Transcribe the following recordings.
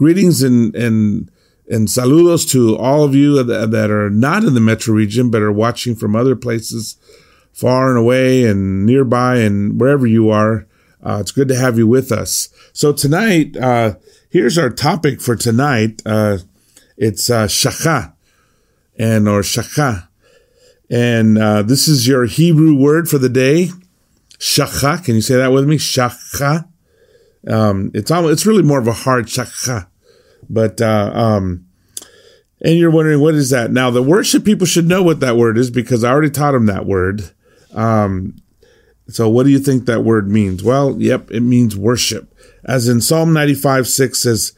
Greetings and saludos to all of you that are not in the metro region, but are watching from other places, far and away and nearby and wherever you are. It's good to have you with us. So tonight, here's our topic for tonight. It's Shachah or Shachah. And this is your Hebrew word for the day, Shachah. Can you say that with me? Shachah. It's really more of a hard Shachah. But, and you're wondering, what is that? Now, the worship people should know what that word is because I already taught them that word. So what do you think that word means? Well, yep, it means worship. As in Psalm 95:6 says,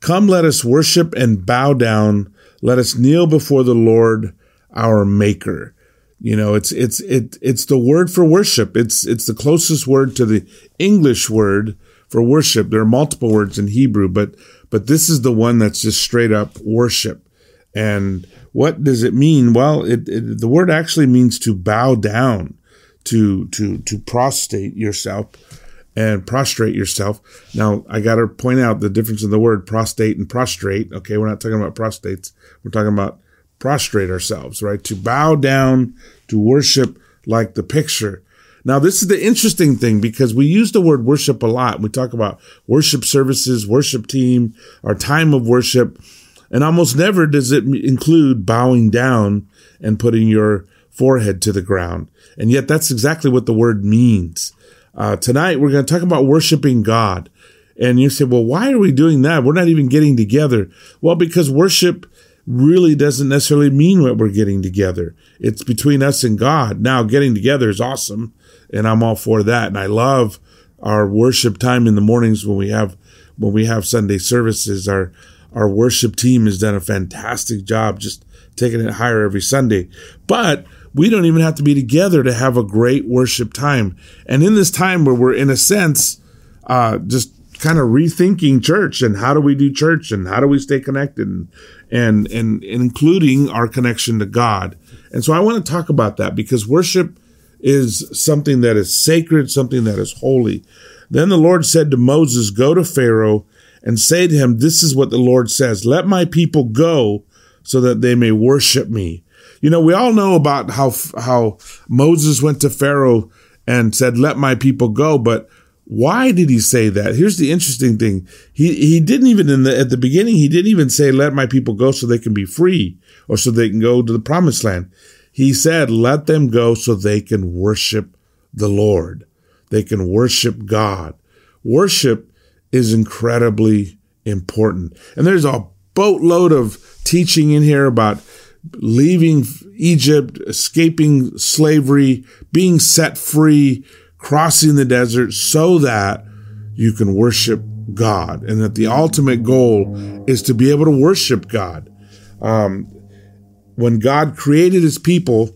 "Come, let us worship and bow down. Let us kneel before the Lord, our Maker." You know, it's the word for worship. It's the closest word to the English word for worship. There are multiple words in Hebrew, but this is the one that's just straight up worship. And what does it mean? Well, the word actually means to bow down, to prostrate yourself and prostrate yourself. Now, I got to point out the difference in the word prostate and prostrate. Okay, we're not talking about prostates. We're talking about prostrate ourselves, right? To bow down, to worship like the picture. Now, this is the interesting thing because we use the word worship a lot. We talk about worship services, worship team, our time of worship, and almost never does it include bowing down and putting your forehead to the ground. And yet that's exactly what the word means. Tonight, we're going to talk about worshiping God. And you say, well, why are we doing that? We're not even getting together. Well, because worship really doesn't necessarily mean what we're getting together. It's between us and God. Now, getting together is awesome, and I'm all for that. And I love our worship time in the mornings when we have Sunday services. Our worship team has done a fantastic job just taking it higher every Sunday. But we don't even have to be together to have a great worship time. And in this time where we're, in a sense, just kind of rethinking church and how do we do church and how do we stay connected and including our connection to God. And so I want to talk about that because worship is something that is sacred, something that is holy. Then the Lord said to Moses, "Go to Pharaoh and say to him, this is what the Lord says, let my people go so that they may worship me." You know, we all know about how Moses went to Pharaoh and said, "Let my people go," but why did he say that? Here's the interesting thing. He didn't even, at the beginning, he didn't even say, "Let my people go so they can be free or so they can go to the promised land." He said, "Let them go so they can worship the Lord." They can worship God. Worship is incredibly important. And there's a boatload of teaching in here about leaving Egypt, escaping slavery, being set free, crossing the desert so that you can worship God, and that the ultimate goal is to be able to worship God. When God created his people,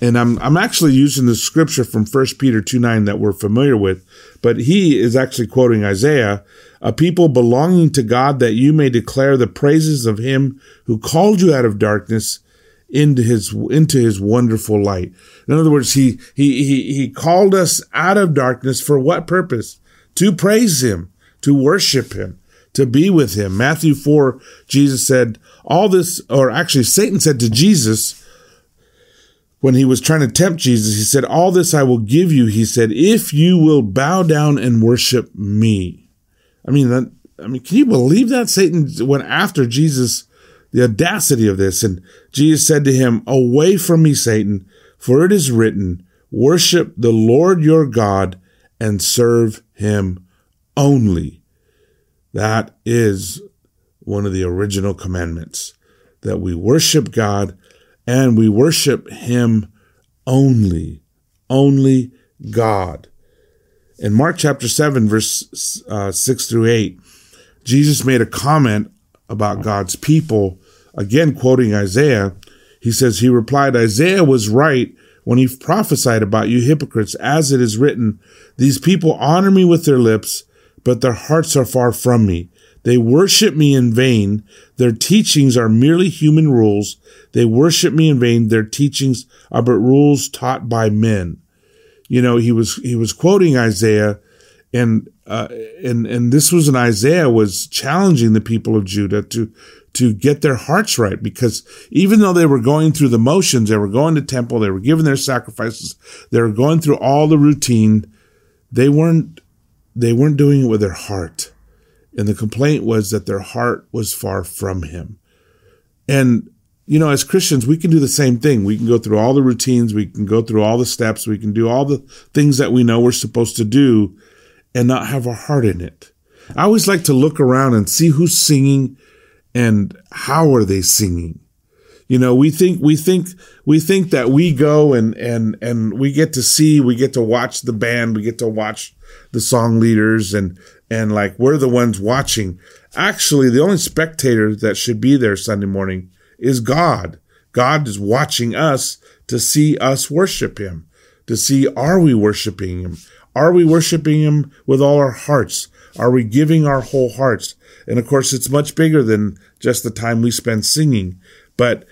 and I'm actually using the scripture from 1 Peter 2:9 that we're familiar with, but he is actually quoting Isaiah, "A people belonging to God, that you may declare the praises of him who called you out of darkness into his wonderful light." In other words, he called us out of darkness for what purpose? To praise him, to worship him, to be with him. Matthew 4, Jesus said all this, or actually Satan said to Jesus when he was trying to tempt Jesus, he said, "All this I will give you," he said, "if you will bow down and worship me." I mean, can you believe that? Satan went after Jesus. The audacity of this. And Jesus said to him, "Away from me, Satan, for it is written, worship the Lord your God and serve him only." That is one of the original commandments, that we worship God and we worship him only God. In Mark chapter 7, verse 6 through 8, Jesus made a comment about God's people. Again, quoting Isaiah, he says, he replied, "Isaiah was right when he prophesied about you hypocrites, as it is written, these people honor me with their lips, but their hearts are far from me. They worship me in vain. Their teachings are merely human rules. They worship me in vain. Their teachings are but rules taught by men." You know, he was quoting Isaiah And this was when Isaiah was challenging the people of Judah to get their hearts right, because even though they were going through the motions, they were going to temple, they were giving their sacrifices, they were going through all the routine, they weren't doing it with their heart. And the complaint was that their heart was far from him. And, you know, as Christians, we can do the same thing. We can go through all the routines, we can go through all the steps, we can do all the things that we know we're supposed to do and not have our heart in it. I always like to look around and see who's singing and how are they singing. You know, we think that we go and we get to watch the band, we get to watch the song leaders and like we're the ones watching. Actually, the only spectator that should be there Sunday morning is God. God is watching us to see us worship him, to see, are we worshiping him? Are we worshiping him with all our hearts? Are we giving our whole hearts? And of course, it's much bigger than just the time we spend singing. But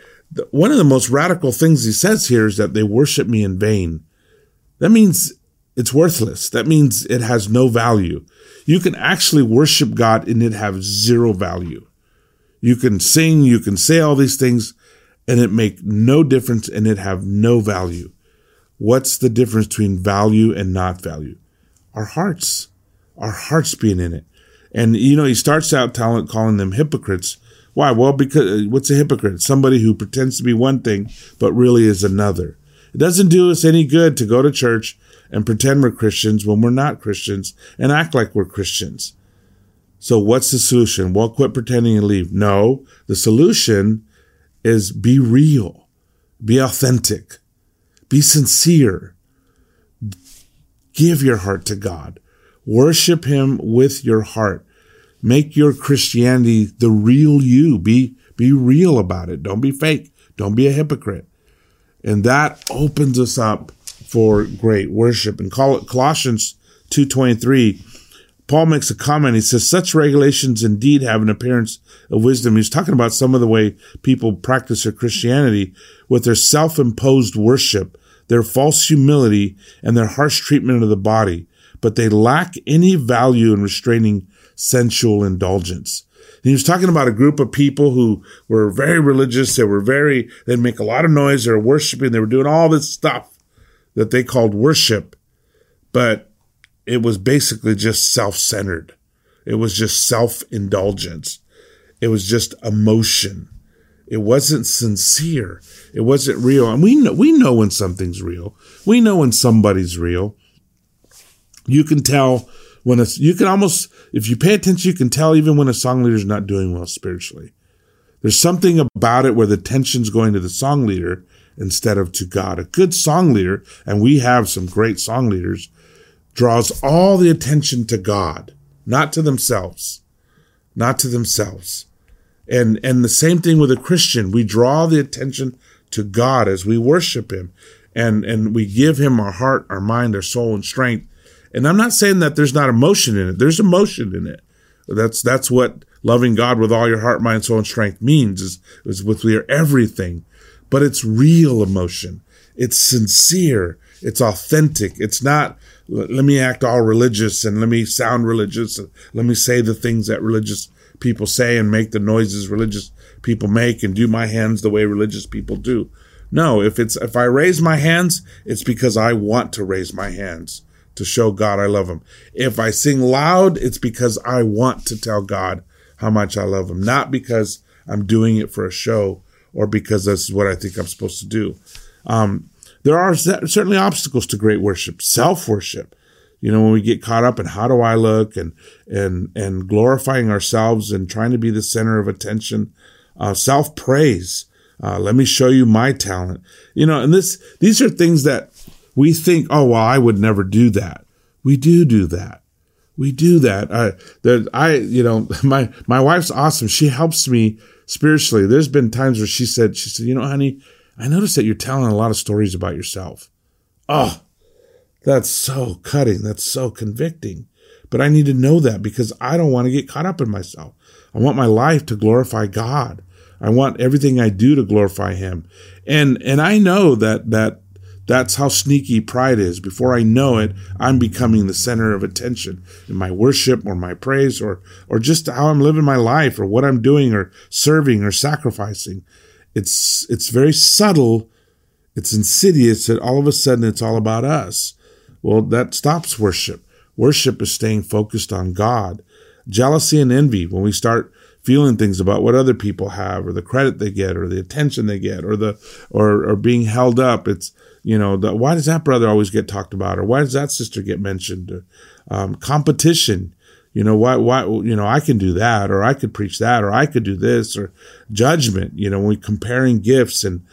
one of the most radical things he says here is that they worship me in vain. That means it's worthless. That means it has no value. You can actually worship God and it have zero value. You can sing, you can say all these things, and it make no difference and it have no value. What's the difference between value and not value? Our hearts being in it. And, you know, he starts out calling them hypocrites. Why? Well, because what's a hypocrite? Somebody who pretends to be one thing, but really is another. It doesn't do us any good to go to church and pretend we're Christians when we're not Christians and act like we're Christians. So what's the solution? Well, quit pretending and leave. No, the solution is be real, be authentic, be sincere. Give your heart to God. Worship him with your heart. Make your Christianity the real you. Be real about it. Don't be fake. Don't be a hypocrite. And that opens us up for great worship. And Colossians 2:23, Paul makes a comment. He says, such regulations indeed have an appearance of wisdom. He's talking about some of the way people practice their Christianity with their self-imposed worship, their false humility, and their harsh treatment of the body. But they lack any value in restraining sensual indulgence. And he was talking about a group of people who were very religious. They'd make a lot of noise. They were worshiping. They were doing all this stuff that they called worship. But it was basically just self-centered. It was just self-indulgence. It was just emotion. It wasn't sincere. It wasn't real. And we know when something's real. We know when somebody's real. You can tell when if you pay attention, you can tell even when a song leader is not doing well spiritually. There's something about it where the tension's going to the song leader instead of to God. A good song leader, and we have some great song leaders, draws all the attention to God, not to themselves. And the same thing with a Christian. We draw the attention to God as we worship him, and we give him our heart, our mind, our soul, and strength. And I'm not saying that there's not emotion in it. There's emotion in it. That's what loving God with all your heart, mind, soul, and strength means, is with your everything. But it's real emotion. It's sincere. It's authentic. It's not, let me act all religious and let me sound religious. Let me say the things that religious people say and make the noises religious people make and do my hands the way religious people do. No, if I raise my hands, it's because I want to raise my hands to show God I love him. If I sing loud, it's because I want to tell God how much I love him, not because I'm doing it for a show or because that's what I think I'm supposed to do. There are certainly obstacles to great worship, self-worship. You know, when we get caught up in how do I look and glorifying ourselves and trying to be the center of attention, self-praise. Let me show you my talent. You know, and these are things that we think, oh, well, I would never do that. We do that. We do that. My wife's awesome. She helps me spiritually. There's been times where she said, you know, honey, I noticed that you're telling a lot of stories about yourself. Oh, that's so cutting. That's so convicting. But I need to know that because I don't want to get caught up in myself. I want my life to glorify God. I want everything I do to glorify him. And I know that That's how sneaky pride is. Before I know it, I'm becoming the center of attention in my worship or my praise or just how I'm living my life or what I'm doing or serving or sacrificing. It's very subtle. It's insidious that all of a sudden it's all about us. Well, that stops worship. Worship is staying focused on God. Jealousy and envy, when we start feeling things about what other people have or the credit they get or the attention they get or being held up. It's, you know, why does that brother always get talked about? Or why does that sister get mentioned? Or, competition, you know, why, you know, I can do that, or I could preach that, or I could do this, or judgment, you know, when we're comparing gifts and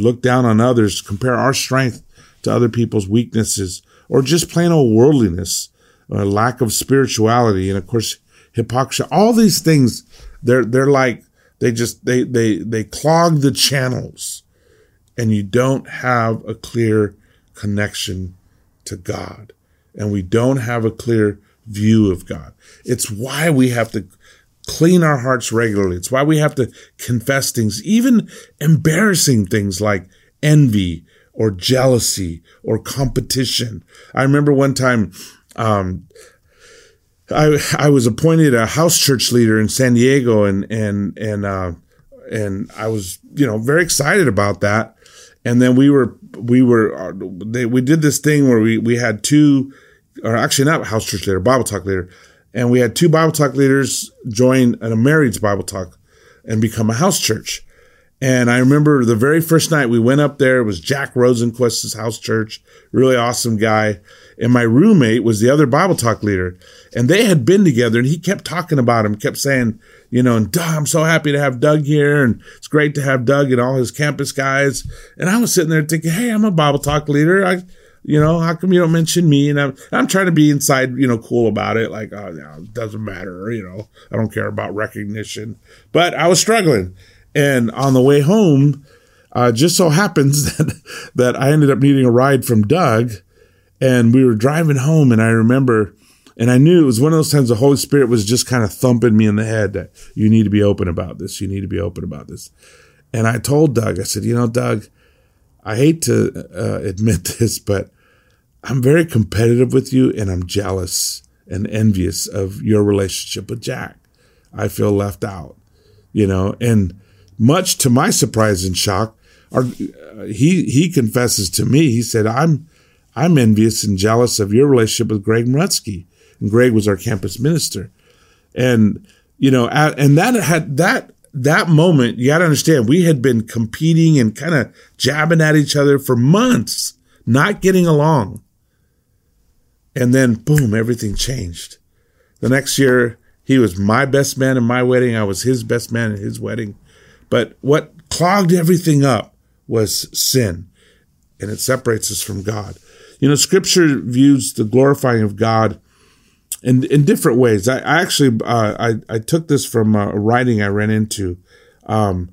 look down on others, compare our strength to other people's weaknesses, or just plain old worldliness, lack of spirituality. And of course, hypocrisy, all these things, they're like, they clog the channels, and you don't have a clear connection to God, and we don't have a clear view of God. It's why we have to clean our hearts regularly. It's why we have to confess things, even embarrassing things like envy or jealousy or competition. I remember one time, I was appointed a house church leader in San Diego, and I was, you know, very excited about that. And then we did this thing where we had two, or actually not house church leader, Bible talk leader, and we had two Bible talk leaders join a marriage Bible talk and become a house church. And I remember the very first night we went up there, it was Jack Rosenquist's house church, really awesome guy. And my roommate was the other Bible talk leader. And they had been together, and he kept talking about him, kept saying, you know, and I'm so happy to have Doug here, and it's great to have Doug and all his campus guys. And I was sitting there thinking, hey, I'm a Bible talk leader. You know, how come you don't mention me? And I'm trying to be inside, you know, cool about it. Like, oh, no, it doesn't matter. You know, I don't care about recognition. But I was struggling. And on the way home, just so happens that I ended up needing a ride from Doug, and we were driving home, and I remember, and I knew it was one of those times the Holy Spirit was just kind of thumping me in the head that you need to be open about this. You need to be open about this. And I told Doug, I said, you know, Doug, I hate to admit this, but I'm very competitive with you, and I'm jealous and envious of your relationship with Jack. I feel left out, you know, and much to my surprise and shock, he confesses to me. He said, I'm envious and jealous of your relationship with Greg Muratsky. And Greg was our campus minister. And, you know, and that moment, you got to understand, we had been competing and kind of jabbing at each other for months, not getting along. And then, boom, everything changed. The next year, he was my best man in my wedding. I was his best man in his wedding. But what clogged everything up was sin, and it separates us from God. You know, Scripture views the glorifying of God in different ways. I actually I took this from a writing I ran into, and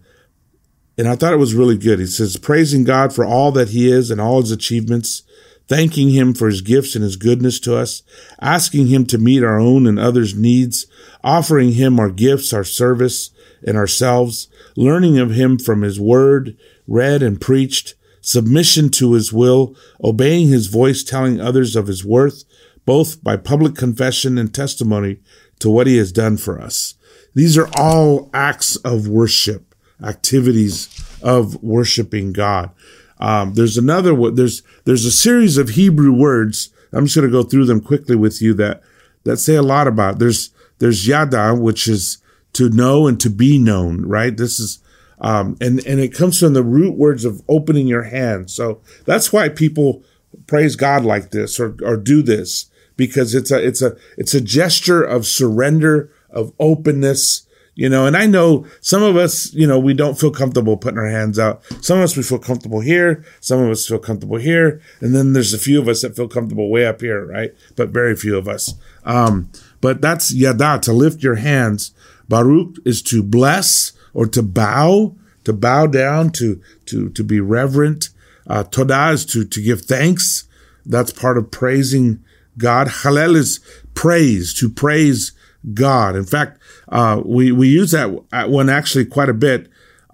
I thought it was really good. He says, praising God for all that He is and all His achievements, thanking Him for His gifts and His goodness to us, asking Him to meet our own and others' needs, offering Him our gifts, our service, and ourselves, learning of Him from His word, read and preached, submission to His will, obeying His voice, telling others of His worth, both by public confession and testimony to what He has done for us. These are all acts of worship, activities of worshiping God. There's another one. There's a series of Hebrew words. I'm just going to go through them quickly with you that say a lot about it. There's yada, which is to know and to be known, right? This is, and it comes from the root words of opening your hand. So that's why people praise God like this or do this, because it's a gesture of surrender, of openness, you know. And I know some of us, you know, we don't feel comfortable putting our hands out. Some of us, we feel comfortable here. Some of us feel comfortable here. And then there's a few of us that feel comfortable way up here, right? But very few of us. But that's yada, to lift your hands. Baruch is to bless or to bow down, to be reverent. Todah is to give thanks. That's part of praising God. Hallel is praise, to praise God. In fact, we use that one actually quite a bit.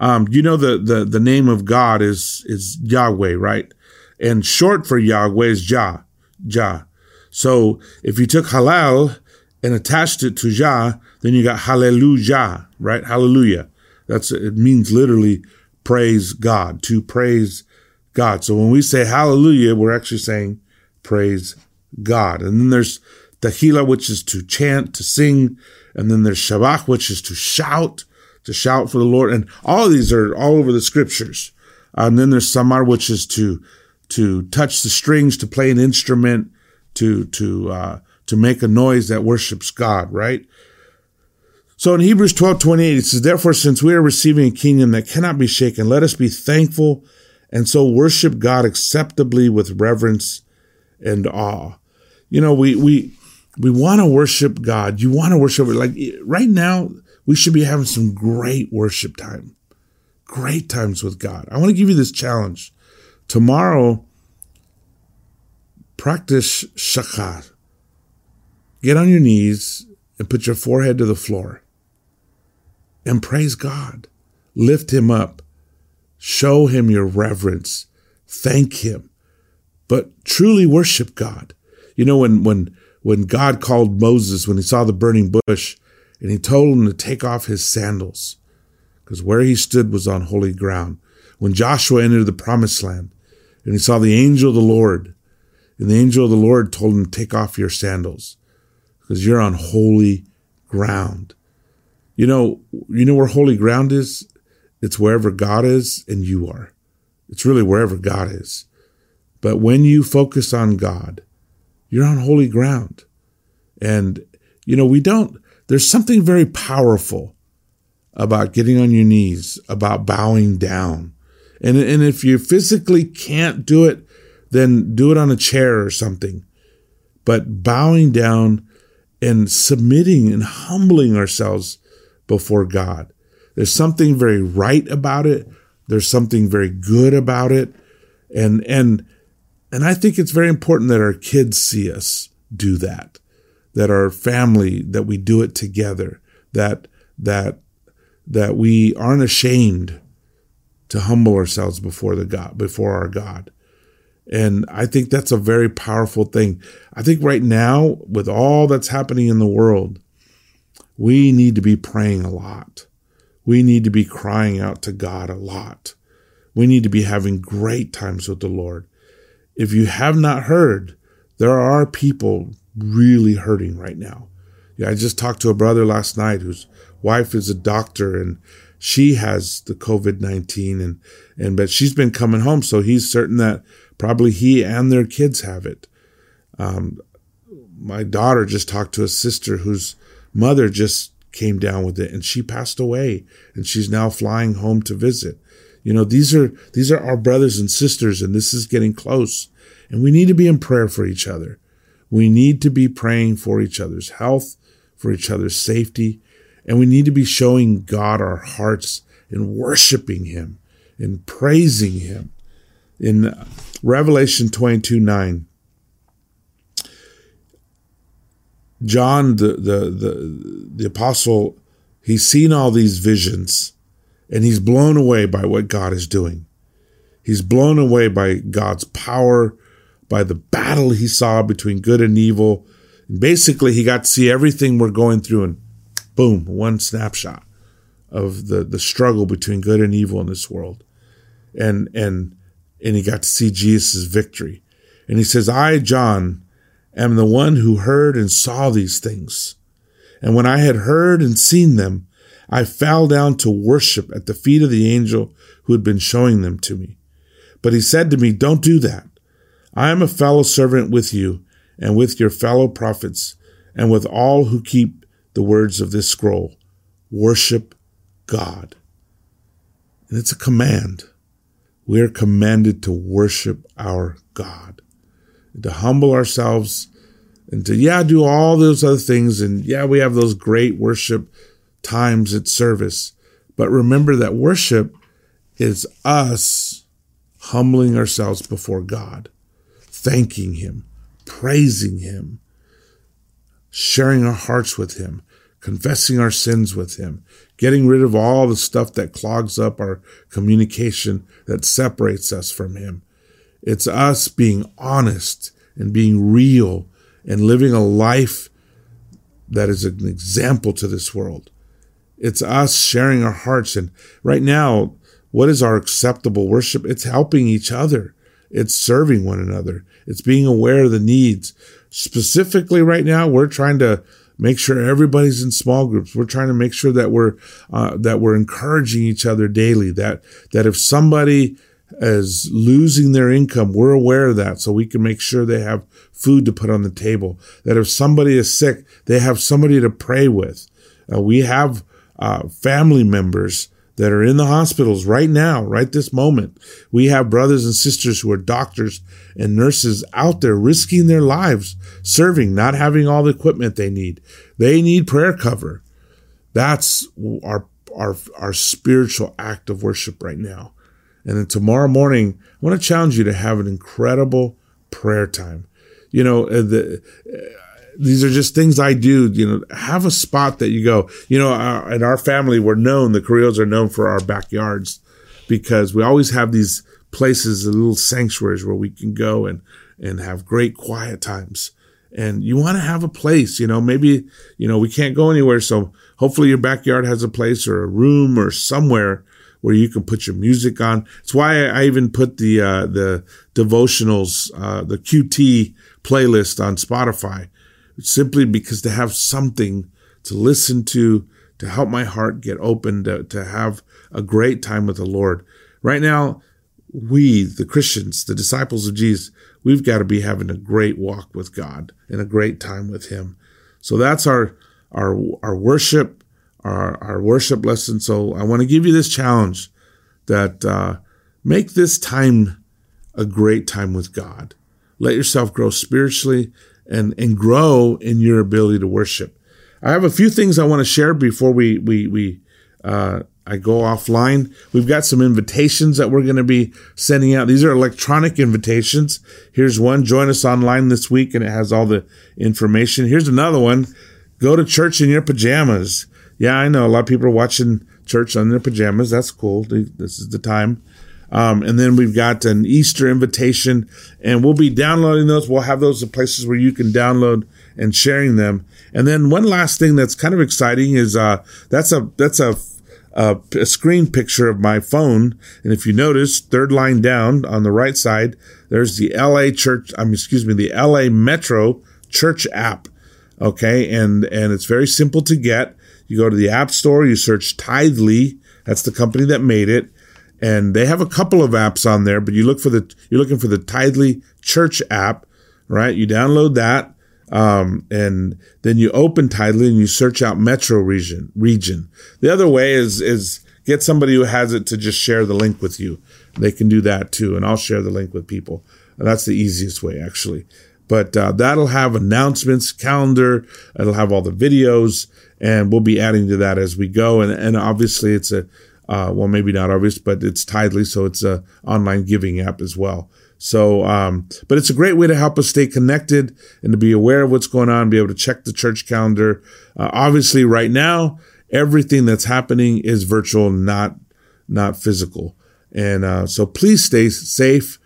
You know, the name of God is Yahweh, right? and short for Yahweh is Jah, Jah. So if you took halal and attached it to Jah, then you got hallelujah, right? Hallelujah. It means literally praise God, to praise God. So when we say hallelujah, we're actually saying praise God. And then there's tahillah, which is to chant, to sing. And then there's shabach, which is to shout for the Lord. And all of these are all over the scriptures. And then there's samar, which is to touch the strings, to play an instrument, to make a noise that worships God, right? So in Hebrews 12:28, it says, therefore, since we are receiving a kingdom that cannot be shaken, let us be thankful and so worship God acceptably with reverence and awe. You know, we want to worship God. You want to worship, like right now, we should be having some great worship time, great times with God. I want to give you this challenge. Tomorrow, practice Shachah. Get on your knees and put your forehead to the floor and praise God. Lift him up. Show him your reverence. Thank him. But truly worship God. You know, when God called Moses, when he saw the burning bush, and he told him to take off his sandals, because where he stood was on holy ground. When Joshua entered the promised land, and he saw the angel of the Lord, and the angel of the Lord told him, take off your sandals, because you're on holy ground. You know where holy ground is? It's wherever God is and you are. It's really wherever God is. But when you focus on God, you're on holy ground. And, there's something very powerful about getting on your knees, about bowing down. And if you physically can't do it, then do it on a chair or something. But bowing down and submitting and humbling ourselves before God. There's something very right about it. There's something very good about it. And I think it's very important that our kids see us do that, that our family, that we do it together, that we aren't ashamed to humble ourselves before our God. And I think that's a very powerful thing. I think right now, with all that's happening in the world, we need to be praying a lot. We need to be crying out to God a lot. We need to be having great times with the Lord. If you have not heard, there are people really hurting right now. Yeah, I just talked to a brother last night whose wife is a doctor, and she has the COVID-19, but she's been coming home, so he's certain that probably he and their kids have it. My daughter just talked to a sister whose mother just came down with it, and she passed away, and she's now flying home to visit. These are our brothers and sisters, and this is getting close. And we need to be in prayer for each other. We need to be praying for each other's health, for each other's safety, and we need to be showing God our hearts and worshiping him and praising him. In Revelation 22:9, John, the apostle, he's seen all these visions, and he's blown away by what God is doing. He's blown away by God's power, by the battle he saw between good and evil. Basically, he got to see everything we're going through in, boom, one snapshot of the struggle between good and evil in this world. And he got to see Jesus' victory. And he says, I, John, am the one who heard and saw these things. And when I had heard and seen them, I fell down to worship at the feet of the angel who had been showing them to me. But he said to me, don't do that. I am a fellow servant with you and with your fellow prophets and with all who keep the words of this scroll. Worship God. And it's a command. We are commanded to worship our God, to humble ourselves, and to, do all those other things. And, we have those great worship times at service. But remember that worship is us humbling ourselves before God, thanking him, praising him, sharing our hearts with him, confessing our sins with him, getting rid of all the stuff that clogs up our communication, that separates us from him. It's us being honest and being real and living a life that is an example to this world. It's us sharing our hearts. And right now, what is our acceptable worship? It's helping each other. It's serving one another. It's being aware of the needs. Specifically right now, we're trying to make sure everybody's in small groups. We're trying to make sure that we're encouraging each other daily, that if somebody is losing their income, we're aware of that so we can make sure they have food to put on the table, that if somebody is sick, they have somebody to pray with. We have family members that are in the hospitals right now, right this moment. We have brothers and sisters who are doctors and nurses out there risking their lives, serving, not having all the equipment they need. They need prayer cover. That's our spiritual act of worship right now. And then tomorrow morning, I want to challenge you to have an incredible prayer time. You know, these are just things I do. You know, have a spot that you go. You know, in our family, the Carrillos are known for our backyards because we always have these places, the little sanctuaries where we can go and have great quiet times. And you want to have a place, you know, maybe, you know, we can't go anywhere. So hopefully your backyard has a place or a room or somewhere where you can put your music on. It's why I even put the devotionals, the QT playlist on Spotify. Simply because to have something to listen to help my heart get open, to have a great time with the Lord. Right now, we, the Christians, the disciples of Jesus, we've got to be having a great walk with God and a great time with Him. So that's our worship, our worship lesson. So I want to give you this challenge that make this time a great time with God. Let yourself grow spiritually and grow in your ability to worship. I have a few things I want to share before I go offline. We've got some invitations that we're going to be sending out. These are electronic invitations. Here's one. Join us online this week, and it has all the information. Here's another one. Go to church in your pajamas. Yeah, I know. A lot of people are watching church on their pajamas. That's cool. This is the time. And then we've got an Easter invitation, and we'll be downloading those. We'll have those in places where you can download and sharing them. And then one last thing that's kind of exciting is that's a screen picture of my phone. And if you notice, third line down on the right side, there's the the LA Metro Church app. Okay, and it's very simple to get. You go to the App Store, you search Tithely. That's the company that made it. And they have a couple of apps on there, but you're looking for the Tithely Church app, right? You download that, and then you open Tithely and you search out Metro region. The other way is get somebody who has it to just share the link with you. They can do that too, and I'll share the link with people. And that's the easiest way, actually. But that'll have announcements, calendar. It'll have all the videos, and we'll be adding to that as we go. And obviously, it's a well, maybe not obvious, but it's Tithely, so it's an online giving app as well. So, but it's a great way to help us stay connected and to be aware of what's going on, be able to check the church calendar. Obviously, right now, everything that's happening is virtual, not physical. And so please stay safe.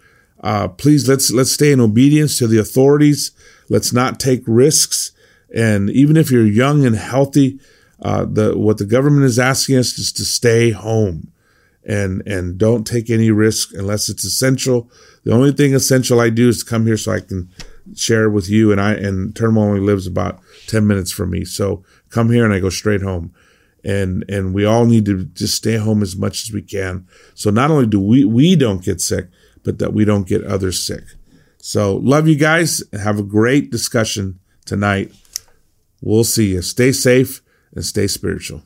Please, let's stay in obedience to the authorities. Let's not take risks. And even if you're young and healthy, what the government is asking us is to stay home and don't take any risk unless it's essential. The only thing essential I do is come here so I can share with you, and Turnbull only lives about 10 minutes from me. So come here and I go straight home. And we all need to just stay home as much as we can. So not only do we don't get sick, but that we don't get others sick. So love you guys and have a great discussion tonight. We'll see you. Stay safe and stay spiritual.